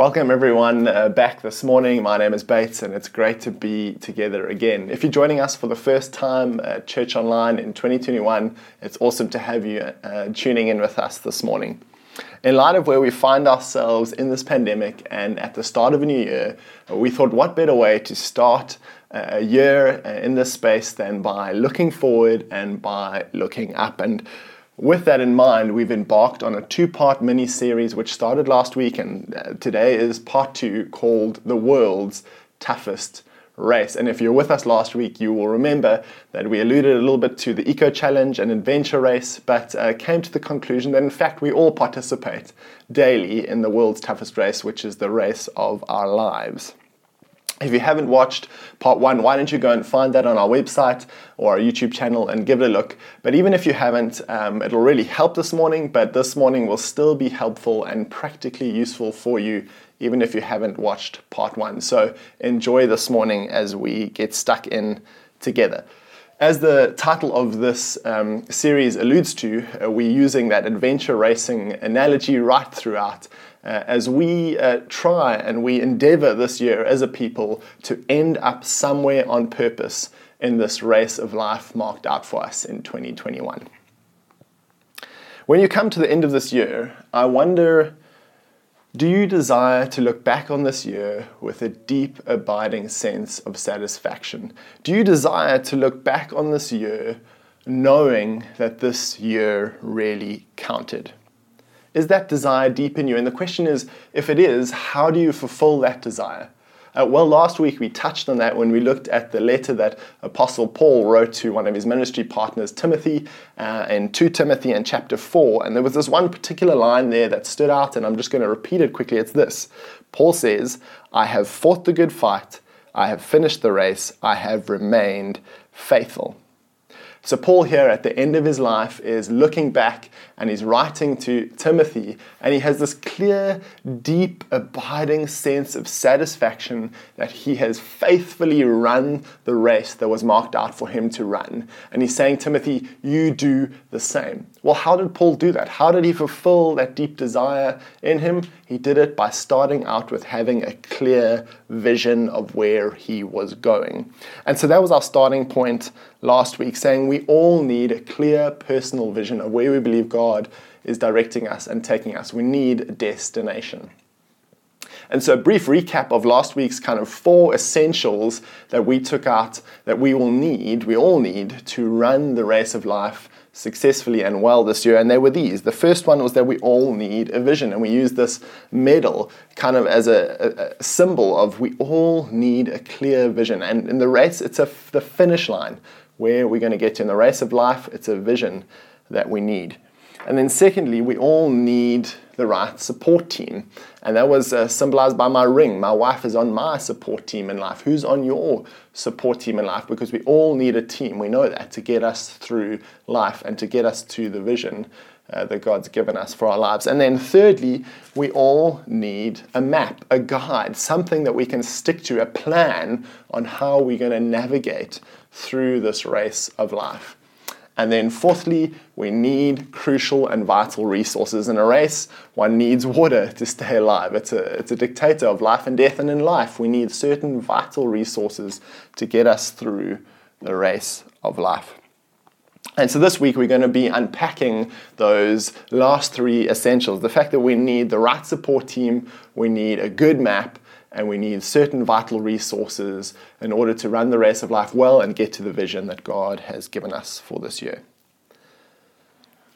Welcome everyone back this morning. My name is Bates and it's great to be together again. If you're joining us for the first time at Church Online in 2021, it's awesome to have you tuning in with us this morning. In light of where we find ourselves in this pandemic and at the start of a new year, we thought what better way to start a year in this space than by looking forward and by looking up. And with that in mind, we've embarked on a two-part mini-series which started last week, and today is part two, called The World's Toughest Race. And if you're with us last week, you will remember that we alluded a little bit to the Eco Challenge and Adventure Race, but came to the conclusion that in fact we all participate daily in the world's toughest race, which is the race of our lives. If you haven't watched part one, why don't you go and find that on our website or our YouTube channel and give it a look. But even if you haven't, it'll really help this morning, but this morning will still be helpful and practically useful for you, even if you haven't watched part one. So enjoy this morning as we get stuck in together. As the title of this series alludes to, we're using that adventure racing analogy right throughout. As we try and we endeavor this year as a people to end up somewhere on purpose in this race of life marked out for us in 2021. When you come to the end of this year, I wonder, do you desire to look back on this year with a deep, abiding sense of satisfaction? Do you desire to look back on this year knowing that this year really counted? Is that desire deep in you? And the question is, if it is, how do you fulfill that desire? Well, last week we touched on that when we looked at the letter that Apostle Paul wrote to one of his ministry partners, Timothy, in 2 Timothy in chapter 4. And there was this one particular line there that stood out, and I'm just going to repeat it quickly. It's this. Paul says, "I have fought the good fight. I have finished the race. I have remained faithful." So Paul here at the end of his life is looking back and he's writing to Timothy, and he has this clear, deep, abiding sense of satisfaction that he has faithfully run the race that was marked out for him to run. And he's saying, Timothy, you do the same. Well, how did Paul do that? How did he fulfill that deep desire in him? He did it by starting out with having a clear vision of where he was going. And so that was our starting point last week, saying we all need a clear personal vision of where we believe God is directing us and taking us. We need a destination. And so a brief recap of last week's kind of four essentials that we took out that we all need to run the race of life successfully and well this year, and they were these. The first one was that we all need a vision, and we use this medal kind of as a symbol of we all need a clear vision. And in the race, it's the finish line where we're going to get to. In the race of life, it's a vision that we need. And then secondly, we all need the right support team. And that was symbolized by my ring. My wife is on my support team in life. Who's on your support team in life? Because we all need a team. We know that to get us through life and to get us to the vision that God's given us for our lives. And then thirdly, we all need a map, a guide, something that we can stick to, a plan on how we're going to navigate through this race of life. And then fourthly, we need crucial and vital resources. In a race, one needs water to stay alive. It's a dictator of life and death. And in life, we need certain vital resources to get us through the race of life. And so this week, we're going to be unpacking those last three essentials. The fact that we need the right support team, we need a good map, and we need certain vital resources in order to run the race of life well and get to the vision that God has given us for this year.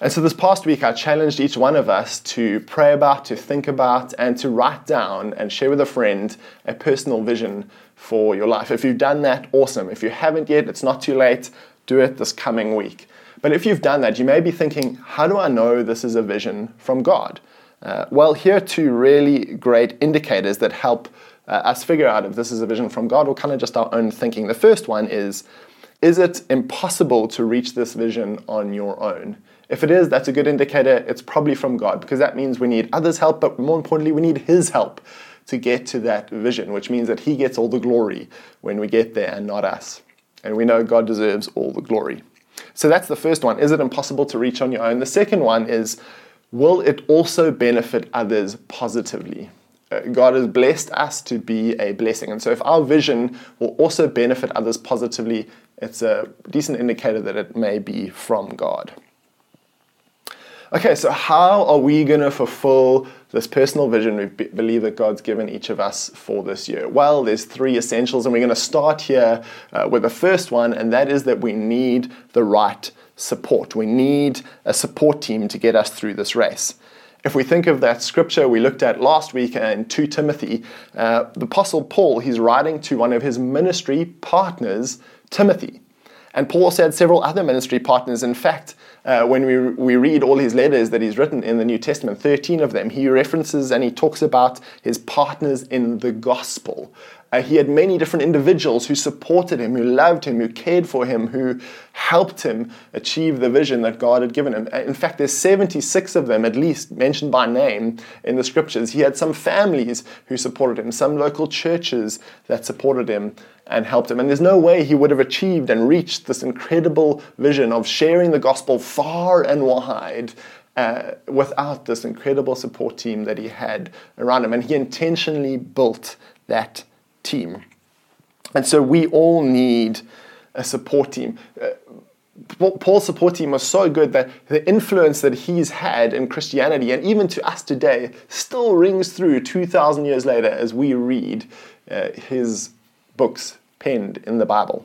And so this past week, I challenged each one of us to pray about, to think about, and to write down and share with a friend a personal vision for your life. If you've done that, awesome. If you haven't yet, it's not too late. Do it this coming week. But if you've done that, you may be thinking, how do I know this is a vision from God? Well, here are two really great indicators that help us figure out if this is a vision from God or kind of just our own thinking. The first one is it impossible to reach this vision on your own? If it is, that's a good indicator. It's probably from God, because that means we need others' help, but more importantly, we need His help to get to that vision, which means that He gets all the glory when we get there and not us. And we know God deserves all the glory. So that's the first one. Is it impossible to reach on your own? The second one is, will it also benefit others positively? God has blessed us to be a blessing. And so if our vision will also benefit others positively, it's a decent indicator that it may be from God. Okay, so how are we going to fulfill this personal vision we believe that God's given each of us for this year? Well, there's three essentials, and we're going to start here with the first one, and that is that we need the right support. We need a support team to get us through this race. If we think of that scripture we looked at last week in 2 Timothy, the Apostle Paul, he's writing to one of his ministry partners, Timothy. And Paul also had several other ministry partners. In fact, when we read all his letters that he's written in the New Testament, 13 of them, he references and he talks about his partners in the gospel. He had many different individuals who supported him, who loved him, who cared for him, who helped him achieve the vision that God had given him. In fact, there's 76 of them, at least, mentioned by name in the scriptures. He had some families who supported him, some local churches that supported him and helped him. And there's no way he would have achieved and reached this incredible vision of sharing the gospel far and wide without this incredible support team that he had around him. And he intentionally built that team. And so we all need a support team. Paul's support team was so good that the influence that he's had in Christianity and even to us today still rings through 2,000 years later as we read his books penned in the Bible.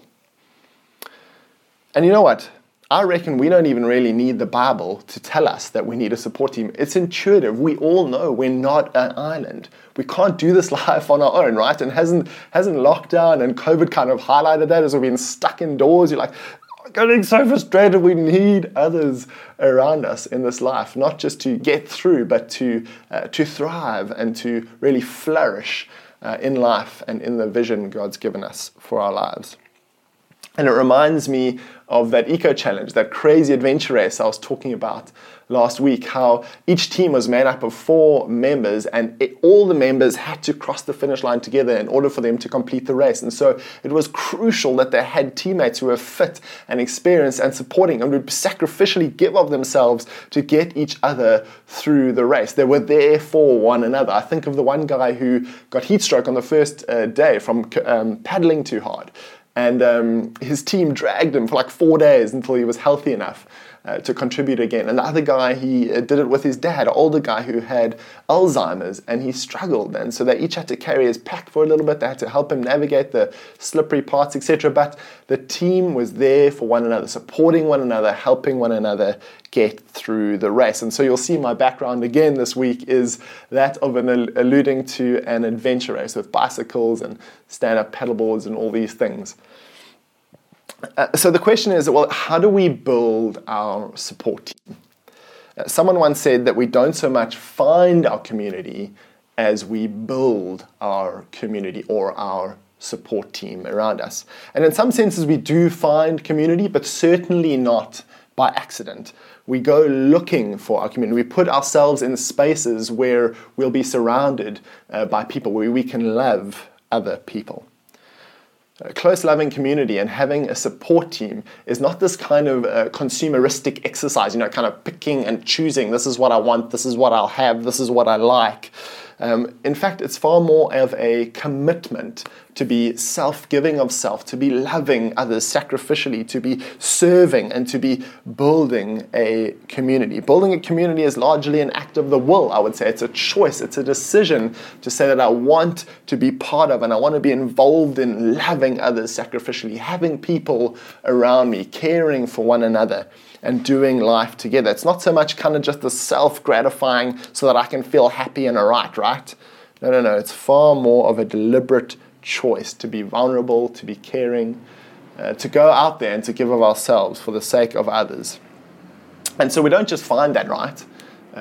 And you know what? I reckon we don't even really need the Bible to tell us that we need a support team. It's intuitive. We all know we're not an island. We can't do this life on our own, right? And hasn't lockdown and COVID kind of highlighted that as we've been stuck indoors? You're like, I'm getting so frustrated. We need others around us in this life, not just to get through, but to thrive and to really flourish in life and in the vision God's given us for our lives. And it reminds me of that Eco Challenge, that crazy adventure race I was talking about last week, how each team was made up of 4 members and all the members had to cross the finish line together in order for them to complete the race. And so it was crucial that they had teammates who were fit and experienced and supporting and would sacrificially give of themselves to get each other through the race. They were there for one another. I think of the one guy who got heat stroke on the first day from paddling too hard. And his team dragged him for like 4 days until he was healthy enough to contribute again. And the other guy, he did it with his dad, an older guy who had Alzheimer's, and he struggled. And so they each had to carry his pack for a little bit. They had to help him navigate the slippery parts, etc. But the team was there for one another, supporting one another, helping one another get through the race. And so you'll see my background again this week is that of alluding to an adventure race with bicycles and stand-up paddleboards and all these things. So the question is, well, how do we build our support team? Someone once said that we don't so much find our community as we build our community or our support team around us. And in some senses, we do find community, but certainly not by accident. We go looking for our community. We put ourselves in spaces where we'll be surrounded by people, where we can love other people. A close loving community and having a support team is not this kind of consumeristic exercise, kind of picking and choosing, this is what I want, this is what I'll have, this is what I like. In fact, it's far more of a commitment to be self-giving of self, to be loving others sacrificially, to be serving and to be building a community. Building a community is largely an act of the will, I would say. It's a choice, it's a decision to say that I want to be part of and I want to be involved in loving others sacrificially, having people around me, caring for one another and doing life together. It's not so much kind of just the self-gratifying so that I can feel happy and all right? No. It's far more of a deliberate choice to be vulnerable, to be caring, to go out there and to give of ourselves for the sake of others. And so we don't just find that, right?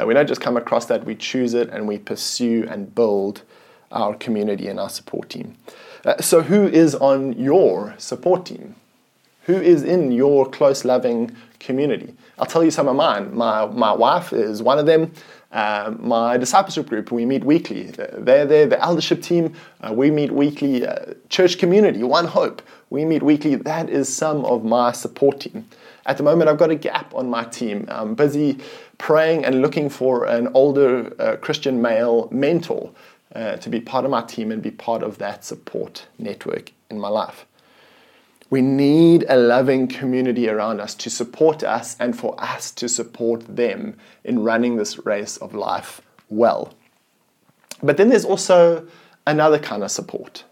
We don't just come across that. We choose it and we pursue and build our community and our support team. So who is on your support team? Who is in your close, loving community? I'll tell you some of mine. My wife is one of them. My discipleship group, we meet weekly. They're there. The eldership team, we meet weekly. Church community, One Hope, we meet weekly. That is some of my support team. At the moment, I've got a gap on my team. I'm busy praying and looking for an older Christian male mentor to be part of my team and be part of that support network in my life. We need a loving community around us to support us and for us to support them in running this race of life well. But then there's also another kind of support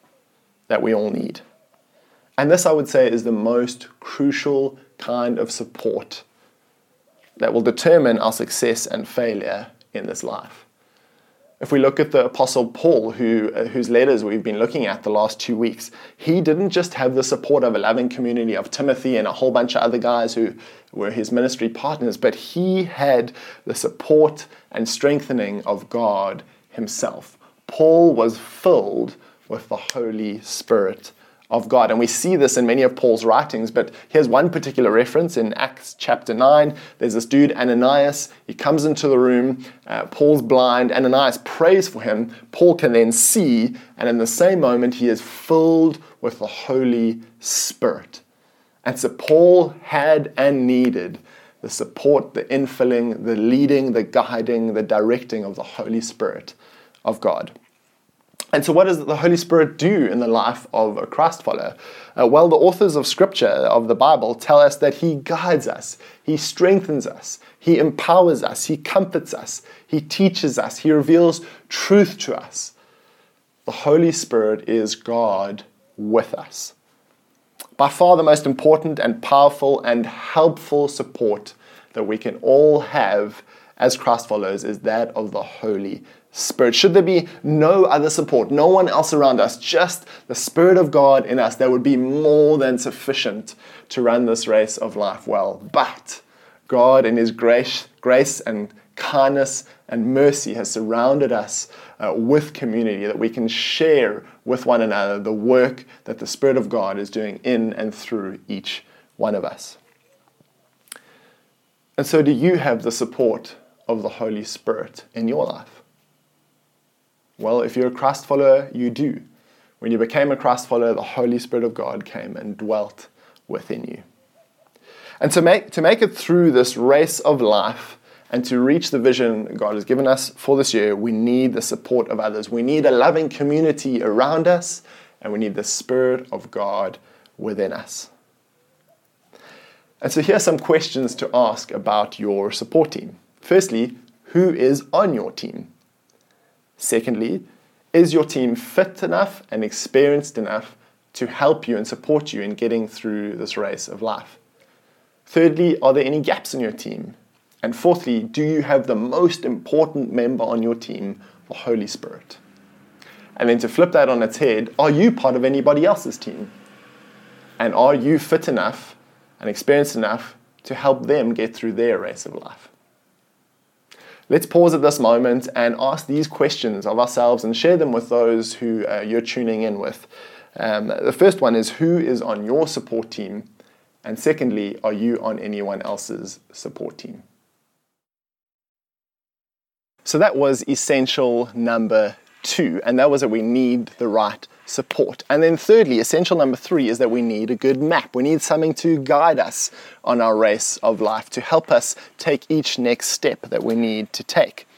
that we all need. And this, I would say, is the most crucial kind of support that will determine our success and failure in this life. If we look at the Apostle Paul, whose letters we've been looking at the last 2 weeks, he didn't just have the support of a loving community of Timothy and a whole bunch of other guys who were his ministry partners, but he had the support and strengthening of God himself. Paul was filled with the Holy Spirit of God. And we see this in many of Paul's writings, but here's one particular reference in Acts chapter 9. There's this dude, Ananias. He comes into the room. Paul's blind. Ananias prays for him. Paul can then see, and in the same moment, he is filled with the Holy Spirit. And so Paul had and needed the support, the infilling, the leading, the guiding, the directing of the Holy Spirit of God. And so what does the Holy Spirit do in the life of a Christ follower? Well, the authors of Scripture, of the Bible, tell us that he guides us, he strengthens us, he empowers us, he comforts us, he teaches us, he reveals truth to us. The Holy Spirit is God with us. By far the most important and powerful and helpful support that we can all have as Christ followers is that of the Holy Spirit. Should there be no other support, no one else around us, just the Spirit of God in us, that would be more than sufficient to run this race of life well. But God in his grace and kindness and mercy has surrounded us with community that we can share with one another the work that the Spirit of God is doing in and through each one of us. And so do you have the support of the Holy Spirit in your life? Well, if you're a Christ follower, you do. When you became a Christ follower, the Holy Spirit of God came and dwelt within you. And to make it through this race of life and to reach the vision God has given us for this year, we need the support of others. We need a loving community around us, and we need the Spirit of God within us. And so here are some questions to ask about your support team. Firstly, who is on your team? Secondly, is your team fit enough and experienced enough to help you and support you in getting through this race of life? Thirdly, are there any gaps in your team? And fourthly, do you have the most important member on your team, the Holy Spirit? And then to flip that on its head, are you part of anybody else's team? And are you fit enough and experienced enough to help them get through their race of life? Let's pause at this moment and ask these questions of ourselves and share them with those who you're tuning in with. The first one is, who is on your support team? And secondly, are you on anyone else's support team? So that was essential number 2, and that was that we need the right support. And then thirdly, essential number 3 is that we need a good map. We need something to guide us on our race of life, to help us take each next step that we need to take.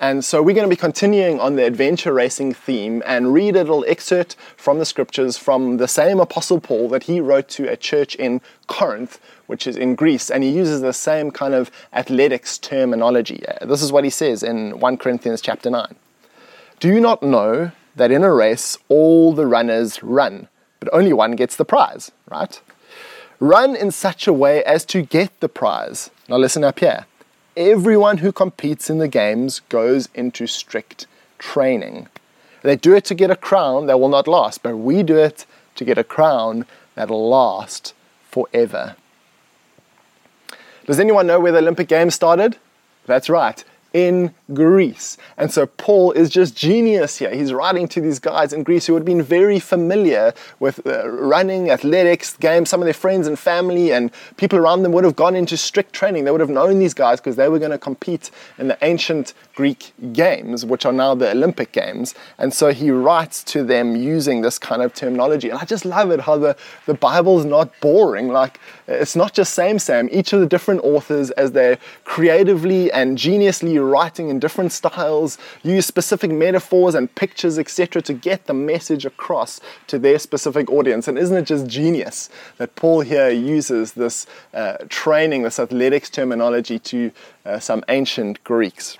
And so we're going to be continuing on the adventure racing theme and read a little excerpt from the Scriptures from the same Apostle Paul that he wrote to a church in Corinth, which is in Greece, and he uses the same kind of athletics terminology. This is what he says in 1 Corinthians chapter 9. Do you not know that in a race all the runners run, but only one gets the prize, right? Run in such a way as to get the prize. Now listen up here. Everyone who competes in the games goes into strict training. They do it to get a crown that will not last, but we do it to get a crown that will last forever. Does anyone know where the Olympic Games started? That's right. In Greece. And so Paul is just genius here. He's writing to these guys in Greece who would have been very familiar with running, athletics, games. Some of their friends and family and people around them would have gone into strict training. They would have known these guys because they were going to compete in the ancient Greek games, which are now the Olympic Games. And so he writes to them using this kind of terminology. And I just love it how the Bible's not boring. Like, it's not just same. Each of the different authors, as they're creatively and geniusly writing in different styles, use specific metaphors and pictures, etc., to get the message across to their specific audience. And isn't it just genius that Paul here uses this training, this athletics terminology to some ancient Greeks?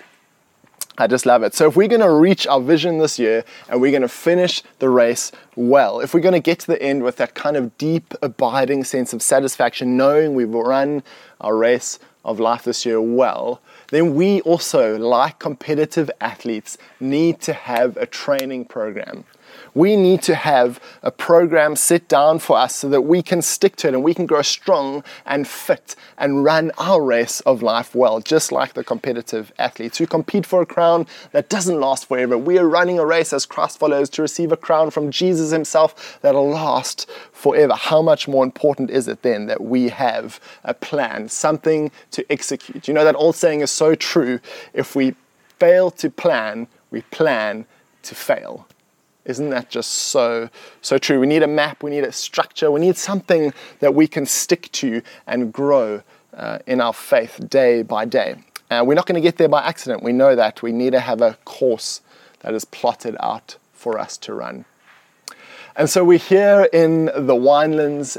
I just love it. So if we're going to reach our vision this year and we're going to finish the race well, if we're going to get to the end with that kind of deep, abiding sense of satisfaction, knowing we've run our race of life this year well, then we also, like competitive athletes, need to have a training program. We need to have a program set down for us so that we can stick to it and we can grow strong and fit and run our race of life well, just like the competitive athletes who compete for a crown that doesn't last forever. We are running a race as Christ followers to receive a crown from Jesus himself that'll last forever. How much more important is it then that we have a plan, something to execute? You know, that old saying is so true. If we fail to plan, we plan to fail. Isn't that just so true? We need a map, we need a structure, we need something that we can stick to and grow in our faith day by day. We're not going to get there by accident. We know that. We need to have a course that is plotted out for us to run. And so we're here in the winelands,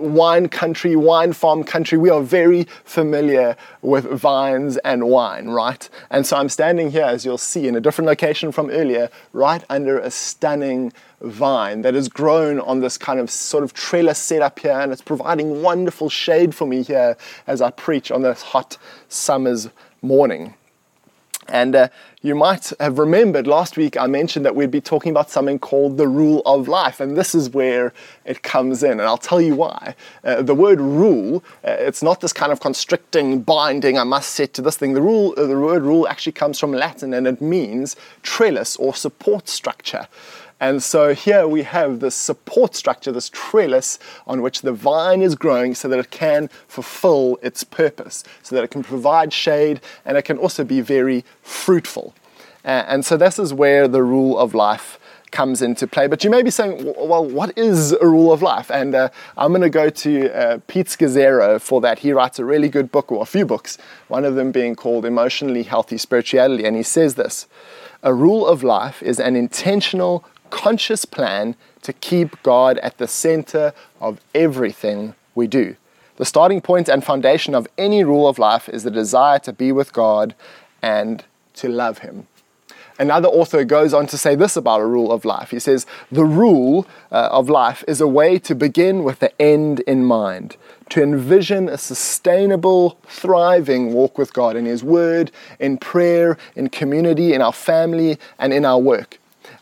wine country, wine farm country. We are very familiar with vines and wine, right? And so I'm standing here, as you'll see, in a different location from earlier, right under a stunning vine that is grown on this kind of sort of trellis set up here, and it's providing wonderful shade for me here as I preach on this hot summer's morning. And you might have remembered last week I mentioned that we'd be talking about something called the rule of life, and this is where it comes in, and I'll tell you why. The word rule, it's not this kind of constricting, binding, I must set to this thing. The word rule actually comes from Latin, and it means trellis or support structure. And so here we have this support structure, this trellis on which the vine is growing so that it can fulfill its purpose, so that it can provide shade and it can also be very fruitful. And so this is where the rule of life comes into play. But you may be saying, well, what is a rule of life? And I'm going to go to Pete Scazzero for that. He writes a really good book, or a few books, one of them being called Emotionally Healthy Spirituality. And he says this: a rule of life is an intentional, conscious plan to keep God at the center of everything we do. The starting point and foundation of any rule of life is the desire to be with God and to love him. Another author goes on to say this about a rule of life. He says, the rule of life is a way to begin with the end in mind, to envision a sustainable, thriving walk with God in his word, in prayer, in community, in our family, and in our work,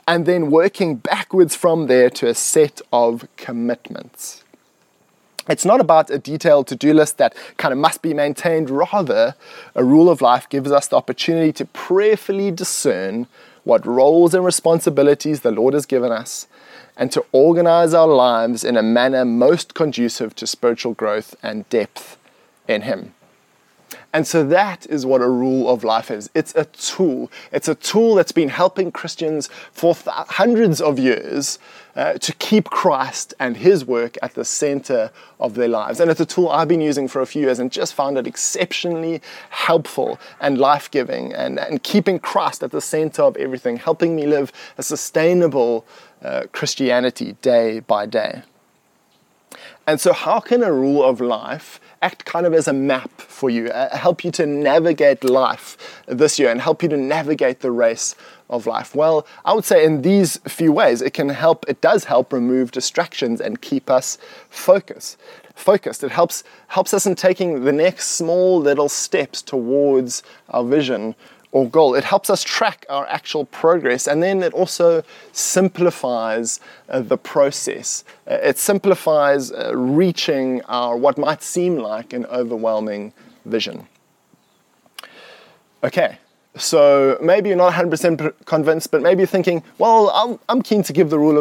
and then working backwards from there to a set of commitments. It's not about a detailed to-do list that kind of must be maintained. Rather, a rule of life gives us the opportunity to prayerfully discern what roles and responsibilities the Lord has given us and to organize our lives in a manner most conducive to spiritual growth and depth in him. And so that is what a rule of life is. It's a tool. It's a tool that's been helping Christians for hundreds of years to keep Christ and his work at the center of their lives. And it's a tool I've been using for a few years and just found it exceptionally helpful and life-giving, and keeping Christ at the center of everything, helping me live a sustainable Christianity day by day. And so how can a rule of life act kind of as a map for you, help you to navigate life this year and help you to navigate the race of life? Well, I would say in these few ways, it does help remove distractions and keep us focused. It helps us in taking the next small little steps towards our vision or goal. It helps us track our actual progress, and then it also simplifies the process. It simplifies reaching our what might seem like an overwhelming vision. Okay, so maybe you're not 100% convinced, but maybe you're thinking, well, I'm keen to give the rule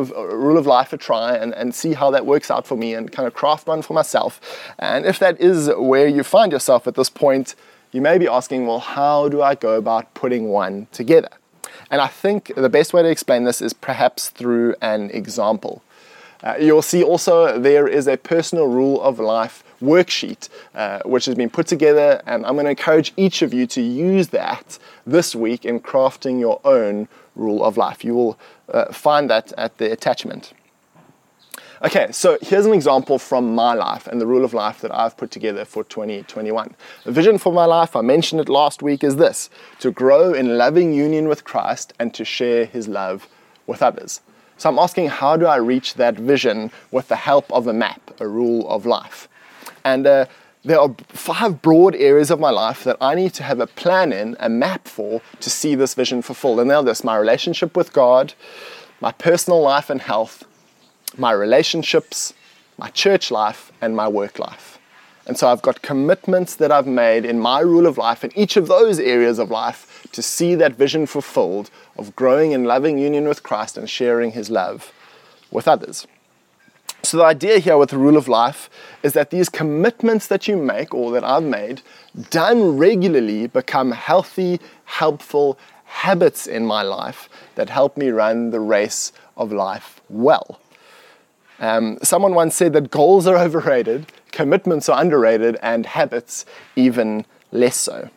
of life a try and see how that works out for me and kind of craft one for myself. And if that is where you find yourself at this point, you may be asking, well, how do I go about putting one together? And I think the best way to explain this is perhaps through an example. You'll see also there is a personal rule of life worksheet, which has been put together, and I'm going to encourage each of you to use that this week in crafting your own rule of life. You will find that at the attachment. Okay, so here's an example from my life and the rule of life that I've put together for 2021. The vision for my life, I mentioned it last week, is this: to grow in loving union with Christ and to share his love with others. So I'm asking, how do I reach that vision with the help of a map, a rule of life? And there are 5 broad areas of my life that I need to have a plan in, a map for, to see this vision fulfilled. And they are this: my relationship with God, my personal life and health, my relationships, my church life, and my work life. And so I've got commitments that I've made in my rule of life in each of those areas of life to see that vision fulfilled of growing in loving union with Christ and sharing his love with others. So the idea here with the rule of life is that these commitments that you make, or that I've made, done regularly, become healthy, helpful habits in my life that help me run the race of life well. Someone once said that goals are overrated, commitments are underrated, and habits even less so.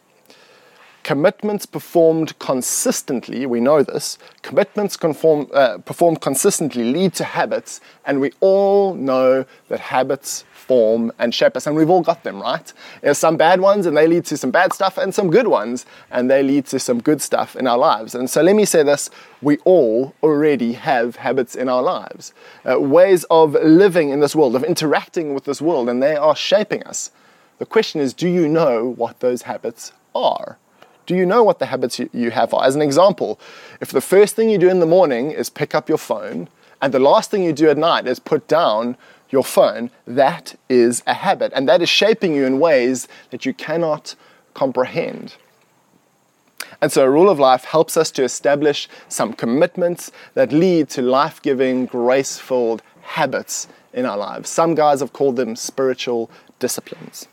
Commitments performed consistently, we know this, performed consistently lead to habits, and we all know that habits form and shape us, and we've all got them, right? There's some bad ones, and they lead to some bad stuff, and some good ones, and they lead to some good stuff in our lives. And so let me say this: we all already have habits in our lives, ways of living in this world, of interacting with this world, and they are shaping us. The question is, do you know what those habits are? Do you know what the habits you have are? As an example, if the first thing you do in the morning is pick up your phone, and the last thing you do at night is put down your phone, that is a habit, and that is shaping you in ways that you cannot comprehend. And so a rule of life helps us to establish some commitments that lead to life-giving, grace-filled habits in our lives. Some guys have called them spiritual disciplines.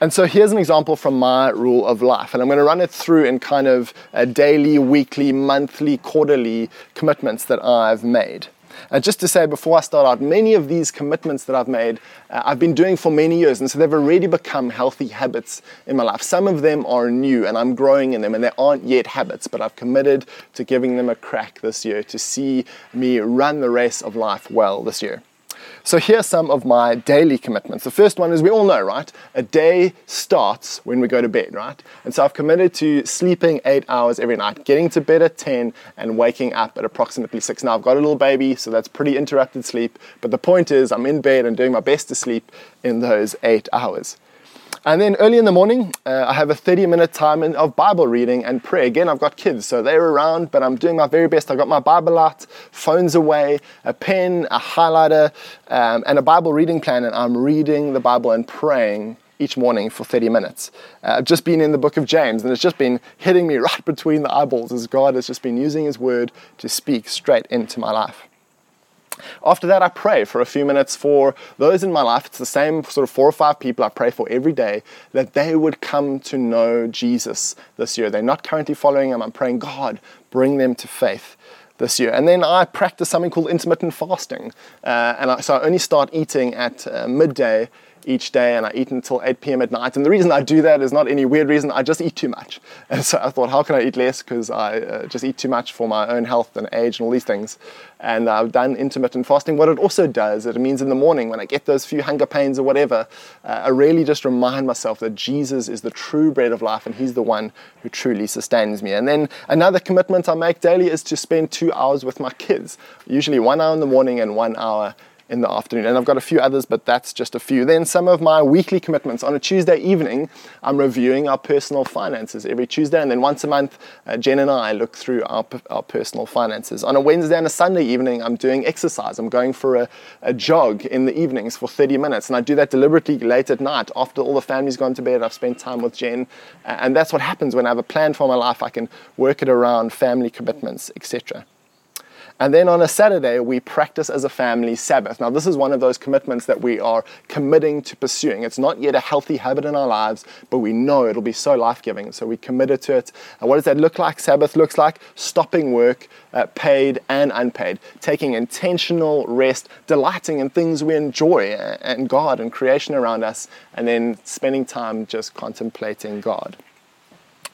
And so here's an example from my rule of life, and I'm going to run it through in kind of daily, weekly, monthly, quarterly commitments that I've made. Just to say before I start out, many of these commitments that I've made, I've been doing for many years, and so they've already become healthy habits in my life. Some of them are new, and I'm growing in them, and they aren't yet habits, but I've committed to giving them a crack this year to see me run the race of life well this year. So here are some of my daily commitments. The first one is, we all know, right? A day starts when we go to bed, right? And so I've committed to sleeping 8 hours every night, getting to bed at 10 and waking up at approximately 6. Now, I've got a little baby, so that's pretty interrupted sleep. But the point is, I'm in bed and doing my best to sleep in those 8 hours. And then early in the morning, I have a 30-minute time of Bible reading and prayer. Again, I've got kids, so they're around, but I'm doing my very best. I've got my Bible out, phones away, a pen, a highlighter, and a Bible reading plan, and I'm reading the Bible and praying each morning for 30 minutes. I've just been in the book of James, and it's just been hitting me right between the eyeballs as God has just been using his word to speak straight into my life. After that, I pray for a few minutes for those in my life. It's the same sort of 4 or 5 people I pray for every day, that they would come to know Jesus this year. They're not currently following him. I'm praying, God, bring them to faith this year. And then I practice something called intermittent fasting. So I only start eating at midday each day, and I eat until 8 p.m. at night. And the reason I do that is not any weird reason. I just eat too much. And so I thought, how can I eat less? Because I just eat too much for my own health and age and all these things. And I've done intermittent fasting. What it also does, it means in the morning when I get those few hunger pains or whatever, I really just remind myself that Jesus is the true bread of life, and he's the one who truly sustains me. And then another commitment I make daily is to spend 2 hours with my kids, usually 1 hour in the morning and 1 hour in the afternoon. And I've got a few others, but that's just a few. Then some of my weekly commitments. On a Tuesday evening, I'm reviewing our personal finances every Tuesday. And then once a month, Jen and I look through our personal finances. On a Wednesday and a Sunday evening, I'm doing exercise. I'm going for a jog in the evenings for 30 minutes. And I do that deliberately late at night. After all the family's gone to bed, I've spent time with Jen. And that's what happens when I have a plan for my life. I can work it around family commitments, etc. And then on a Saturday, we practice as a family Sabbath. Now, this is one of those commitments that we are committing to pursuing. It's not yet a healthy habit in our lives, but we know it'll be so life-giving. So we committed to it. And what does that look like? Sabbath looks like stopping work, paid and unpaid, taking intentional rest, delighting in things we enjoy and God and creation around us, and then spending time just contemplating God.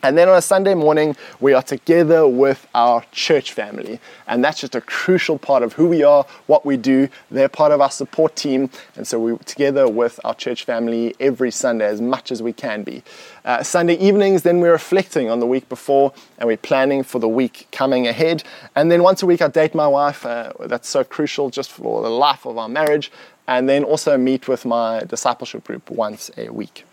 And then on a Sunday morning, we are together with our church family. And that's just a crucial part of who we are, what we do. They're part of our support team. And so we're together with our church family every Sunday as much as we can be. Sunday evenings, then we're reflecting on the week before and we're planning for the week coming ahead. And then once a week, I date my wife. That's so crucial just for the life of our marriage. And then also meet with my discipleship group once a week.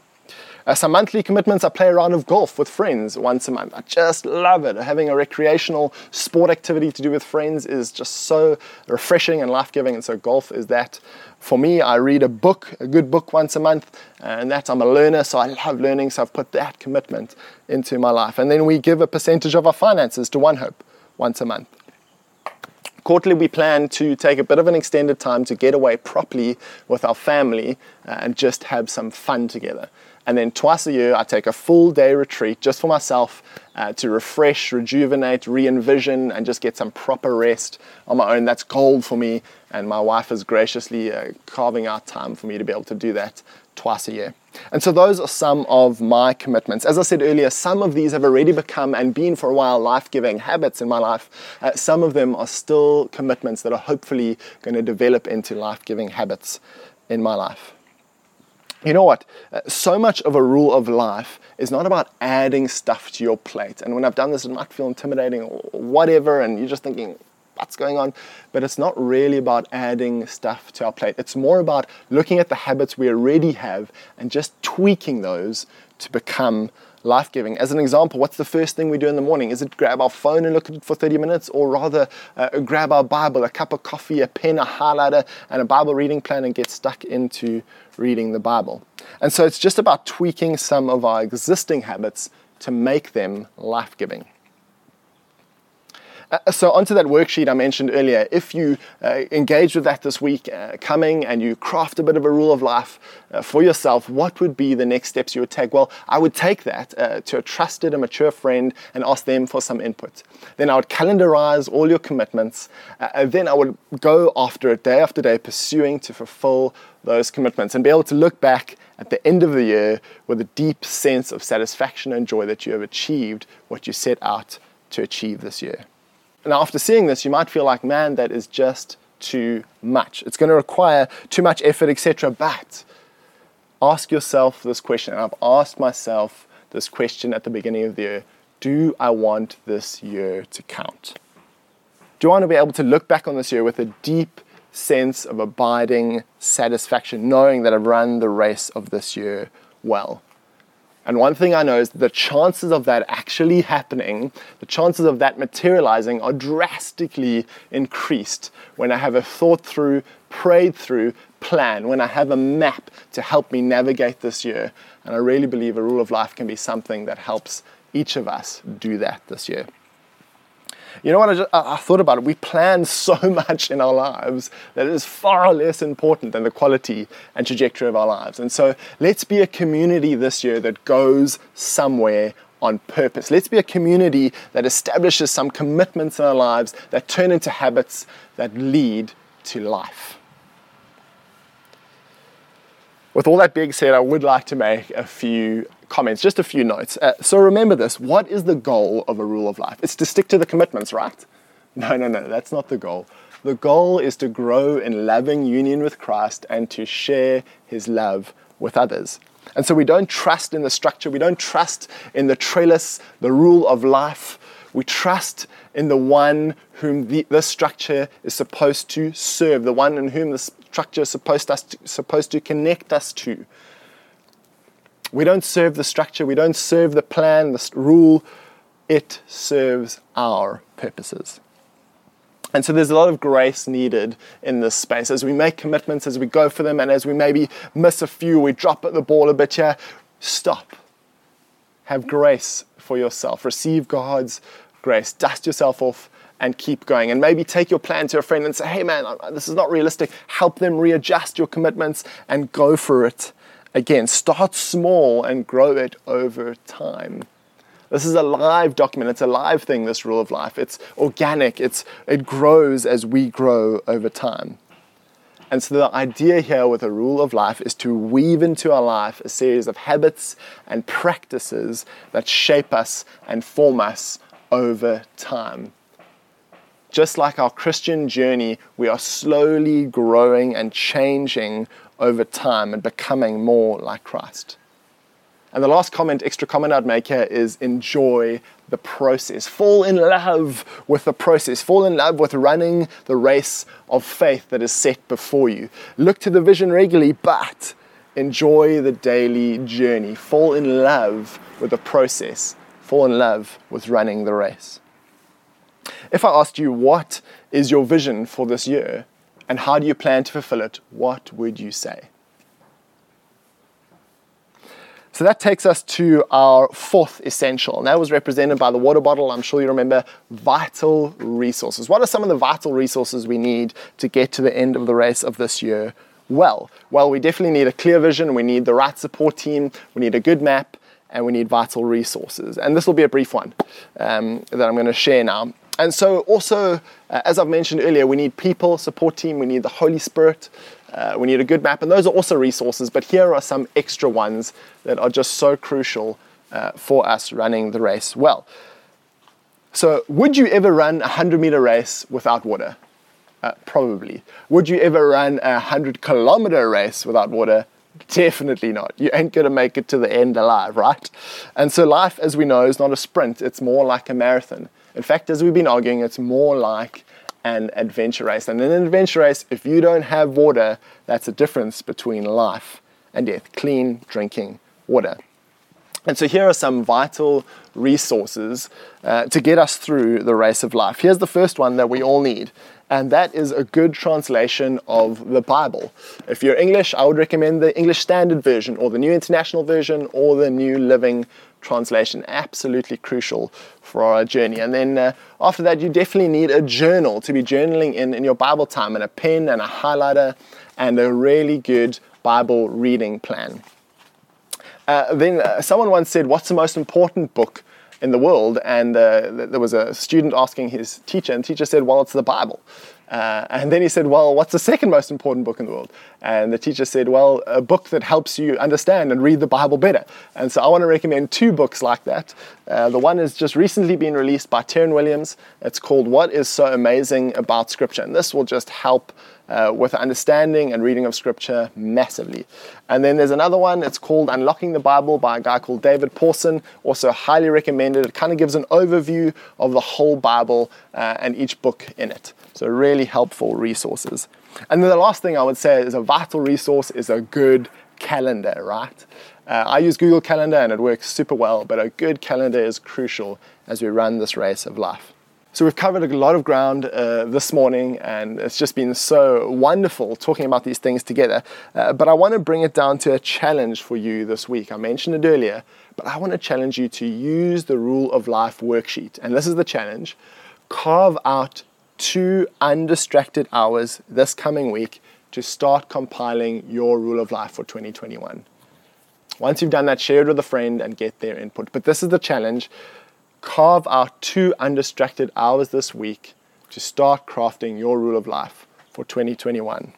Some monthly commitments, I play a round of golf with friends once a month. I just love it. Having a recreational sport activity to do with friends is just so refreshing and life-giving, and so golf is that. For me, I read a book, a good book once a month, and that I'm a learner, so I love learning, so I've put that commitment into my life. And then we give a percentage of our finances to One Hope once a month. Quarterly, we plan to take a bit of an extended time to get away properly with our family and just have some fun together. And then twice a year, I take a full day retreat just for myself to refresh, rejuvenate, re-envision, and just get some proper rest on my own. That's gold for me, and my wife is graciously carving out time for me to be able to do that twice a year. And so those are some of my commitments. As I said earlier, some of these have already become and been for a while life-giving habits in my life. Some of them are still commitments that are hopefully going to develop into life-giving habits in my life. You know what? So much of a rule of life is not about adding stuff to your plate. And when I've done this, it might feel intimidating or whatever, and you're just thinking, what's going on? But it's not really about adding stuff to our plate. It's more about looking at the habits we already have and just tweaking those to become life-giving. As an example, what's the first thing we do in the morning? Is it grab our phone and look at it for 30 minutes, or rather grab our Bible, a cup of coffee, a pen, a highlighter, and a Bible reading plan and get stuck into reading the Bible? And so it's just about tweaking some of our existing habits to make them life-giving. So onto that worksheet I mentioned earlier, if you engage with that this week coming and you craft a bit of a rule of life for yourself, what would be the next steps you would take? Well, I would take that to a trusted and mature friend and ask them for some input. Then I would calendarize all your commitments. Then I would go after it day after day, pursuing to fulfill those commitments and be able to look back at the end of the year with a deep sense of satisfaction and joy that you have achieved what you set out to achieve this year. Now, after seeing this, you might feel like, man, that is just too much. It's going to require too much effort, etc. But ask yourself this question. And I've asked myself this question at the beginning of the year. Do I want this year to count? Do I want to be able to look back on this year with a deep sense of abiding satisfaction, knowing that I've run the race of this year well? And one thing I know is the chances of that actually happening, the chances of that materializing are drastically increased when I have a thought through, prayed through plan, when I have a map to help me navigate this year. And I really believe a rule of life can be something that helps each of us do that this year. You know what, I thought about it. We plan so much in our lives that it is far less important than the quality and trajectory of our lives. And so let's be a community this year that goes somewhere on purpose. Let's be a community that establishes some commitments in our lives that turn into habits that lead to life. With all that being said, I would like to make a few comments, just a few notes. So remember this, what is the goal of a rule of life? It's to stick to the commitments, right? No, that's not the goal. The goal is to grow in loving union with Christ and to share his love with others. And so we don't trust in the structure, we don't trust in the trellis, the rule of life. We trust in the one whom this structure is supposed to serve, the one in whom this structure is supposed to connect us to. We don't serve the structure, we don't serve the plan, the rule. It serves our purposes. And so there's a lot of grace needed in this space. As we make commitments, as we go for them, and as we maybe miss a few, we drop at the ball a bit here, stop. Have grace for yourself. Receive God's grace. Dust yourself off and keep going. And maybe take your plan to a friend and say, hey man, this is not realistic. Help them readjust your commitments and go for it again. Start small and grow it over time. This is a live document. It's a live thing, this rule of life. It's organic. It grows as we grow over time. And so the idea here with a rule of life is to weave into our life a series of habits and practices that shape us and form us over time. Just like our Christian journey, we are slowly growing and changing over time and becoming more like Christ. And the last extra comment I'd make here is enjoy the process. Fall in love with the process. Fall in love with running the race of faith that is set before you. Look to the vision regularly, but enjoy the daily journey. Fall in love with the process. Fall in love with running the race. If I asked you, what is your vision for this year and how do you plan to fulfill it, what would you say? So that takes us to our fourth essential, and that was represented by the water bottle. I'm sure you remember vital resources. What are some of the vital resources we need to get to the end of the race of this year? Well, we definitely need a clear vision. We need the right support team. We need a good map, and we need vital resources. And this will be a brief one that I'm going to share now. And so also, as I've mentioned earlier, we need people, support team. We need the Holy Spirit. We need a good map, and those are also resources, but here are some extra ones that are just so crucial for us running the race well. So would you ever run a 100-meter race without water? Probably. Would you ever run a 100-kilometer race without water? Definitely not. You ain't going to make it to the end alive, right? And so life, as we know, is not a sprint. It's more like a marathon. In fact, as we've been arguing, it's more like an adventure race. And in an adventure race, if you don't have water, that's a difference between life and death. Clean drinking water. And so here are some vital resources to get us through the race of life. Here's the first one that we all need, and that is a good translation of the Bible. If you're English, I would recommend the English Standard Version or the New International Version or the New Living Translation. Absolutely crucial for our journey. And then after that, you definitely need a journal to be journaling in your Bible time, and a pen and a highlighter and a really good Bible reading plan. Then someone once said, what's the most important book in the world? And there was a student asking his teacher, and the teacher said, well, it's the Bible. And then he said, well, what's the second most important book in the world? And the teacher said, well, a book that helps you understand and read the Bible better. And so I want to recommend two books like that. The one has just recently been released by Terran Williams. It's called What is So Amazing About Scripture? And this will just help with understanding and reading of Scripture massively. And then there's another one, it's called Unlocking the Bible by a guy called David Pawson, also highly recommended. It kind of gives an overview of the whole Bible and each book in it. So really helpful resources. And then the last thing I would say is a vital resource is a good calendar, right? I use Google Calendar and it works super well, but a good calendar is crucial as we run this race of life. So we've covered a lot of ground this morning, and it's just been so wonderful talking about these things together. But I want to bring it down to a challenge for you this week. I mentioned it earlier, but I want to challenge you to use the Rule of Life worksheet. And this is the challenge. Carve out 2 undistracted hours this coming week to start compiling your Rule of Life for 2021. Once you've done that, share it with a friend and get their input. But this is the challenge. Carve out 2 undistracted hours this week to start crafting your rule of life for 2021.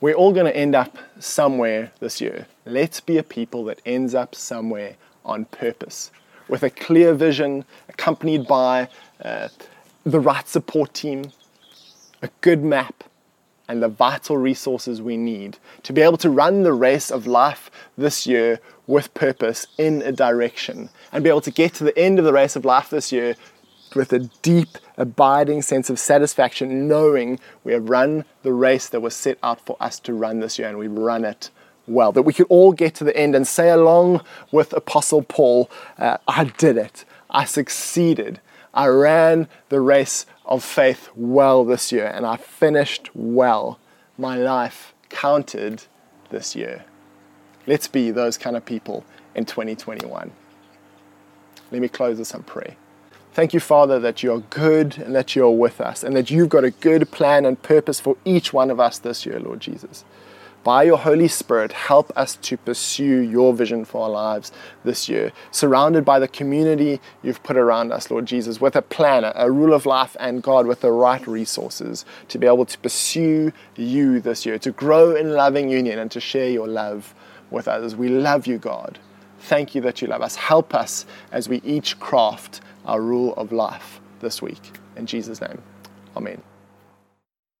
We're all going to end up somewhere this year. Let's be a people that ends up somewhere on purpose, with a clear vision accompanied by the right support team, a good map, and the vital resources we need to be able to run the race of life this year with purpose in a direction, and be able to get to the end of the race of life this year with a deep, abiding sense of satisfaction, knowing we have run the race that was set out for us to run this year, and we've run it well. That we could all get to the end and say, along with Apostle Paul, I did it, I succeeded, I ran the race of faith well this year, and I finished well. My life counted this year. Let's be those kind of people in 2021. Let me close with some prayer. Thank you, Father, that you're good and that you're with us and that you've got a good plan and purpose for each one of us this year, Lord Jesus. By your Holy Spirit, help us to pursue your vision for our lives this year, surrounded by the community you've put around us, Lord Jesus, with a plan, a rule of life, and God, with the right resources to be able to pursue you this year, to grow in loving union and to share your love with others. We love you, God. Thank you that you love us. Help us as we each craft our rule of life this week. In Jesus' name, amen.